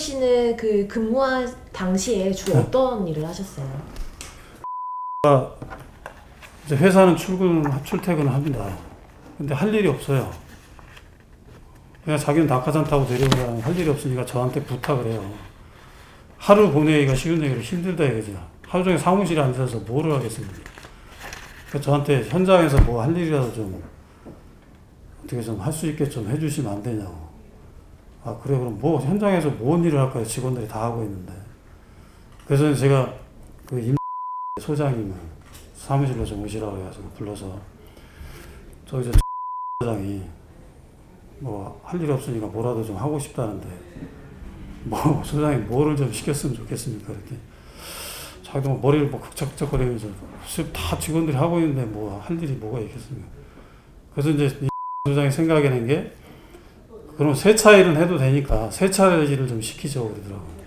씨는 그 근무할 당시에 주로 어떤 일을 하셨어요? 이제 회사는 출퇴근을 합니다. 근데 할 일이 없어요. 그냥 자기는 낙하산 타고 내려오면 할 일이 없으니까 저한테 부탁을 해요. 하루 보내기가 쉬운 얘기로 힘들다 이거지. 하루 종일 사무실에 앉아서 뭐를 하겠습니까? 그러니까 저한테 현장에서 뭐 할 일이라도 좀 어떻게 좀 할 수 있게 좀 해주시면 안 되냐고. 아, 그래, 그럼 뭐, 현장에서 뭔 일을 할까요? 직원들이 다 하고 있는데. 그래서 제가 그 소장님을 사무실로 좀 오시라고 해가지고 불러서, 저 이제 소장이 뭐, 할 일 없으니까 뭐라도 좀 하고 싶다는데, 뭐, 소장이 뭐를 좀 시켰으면 좋겠습니까? 이렇게. 자기도 뭐 머리를 뭐 극적적거리면서, 다 직원들이 하고 있는데 뭐, 할 일이 뭐가 있겠습니까? 그래서 이제 소장이 생각해낸 게, 그럼 세차 일은 해도 되니까 세차 일을 좀 시키죠 그러더라고요.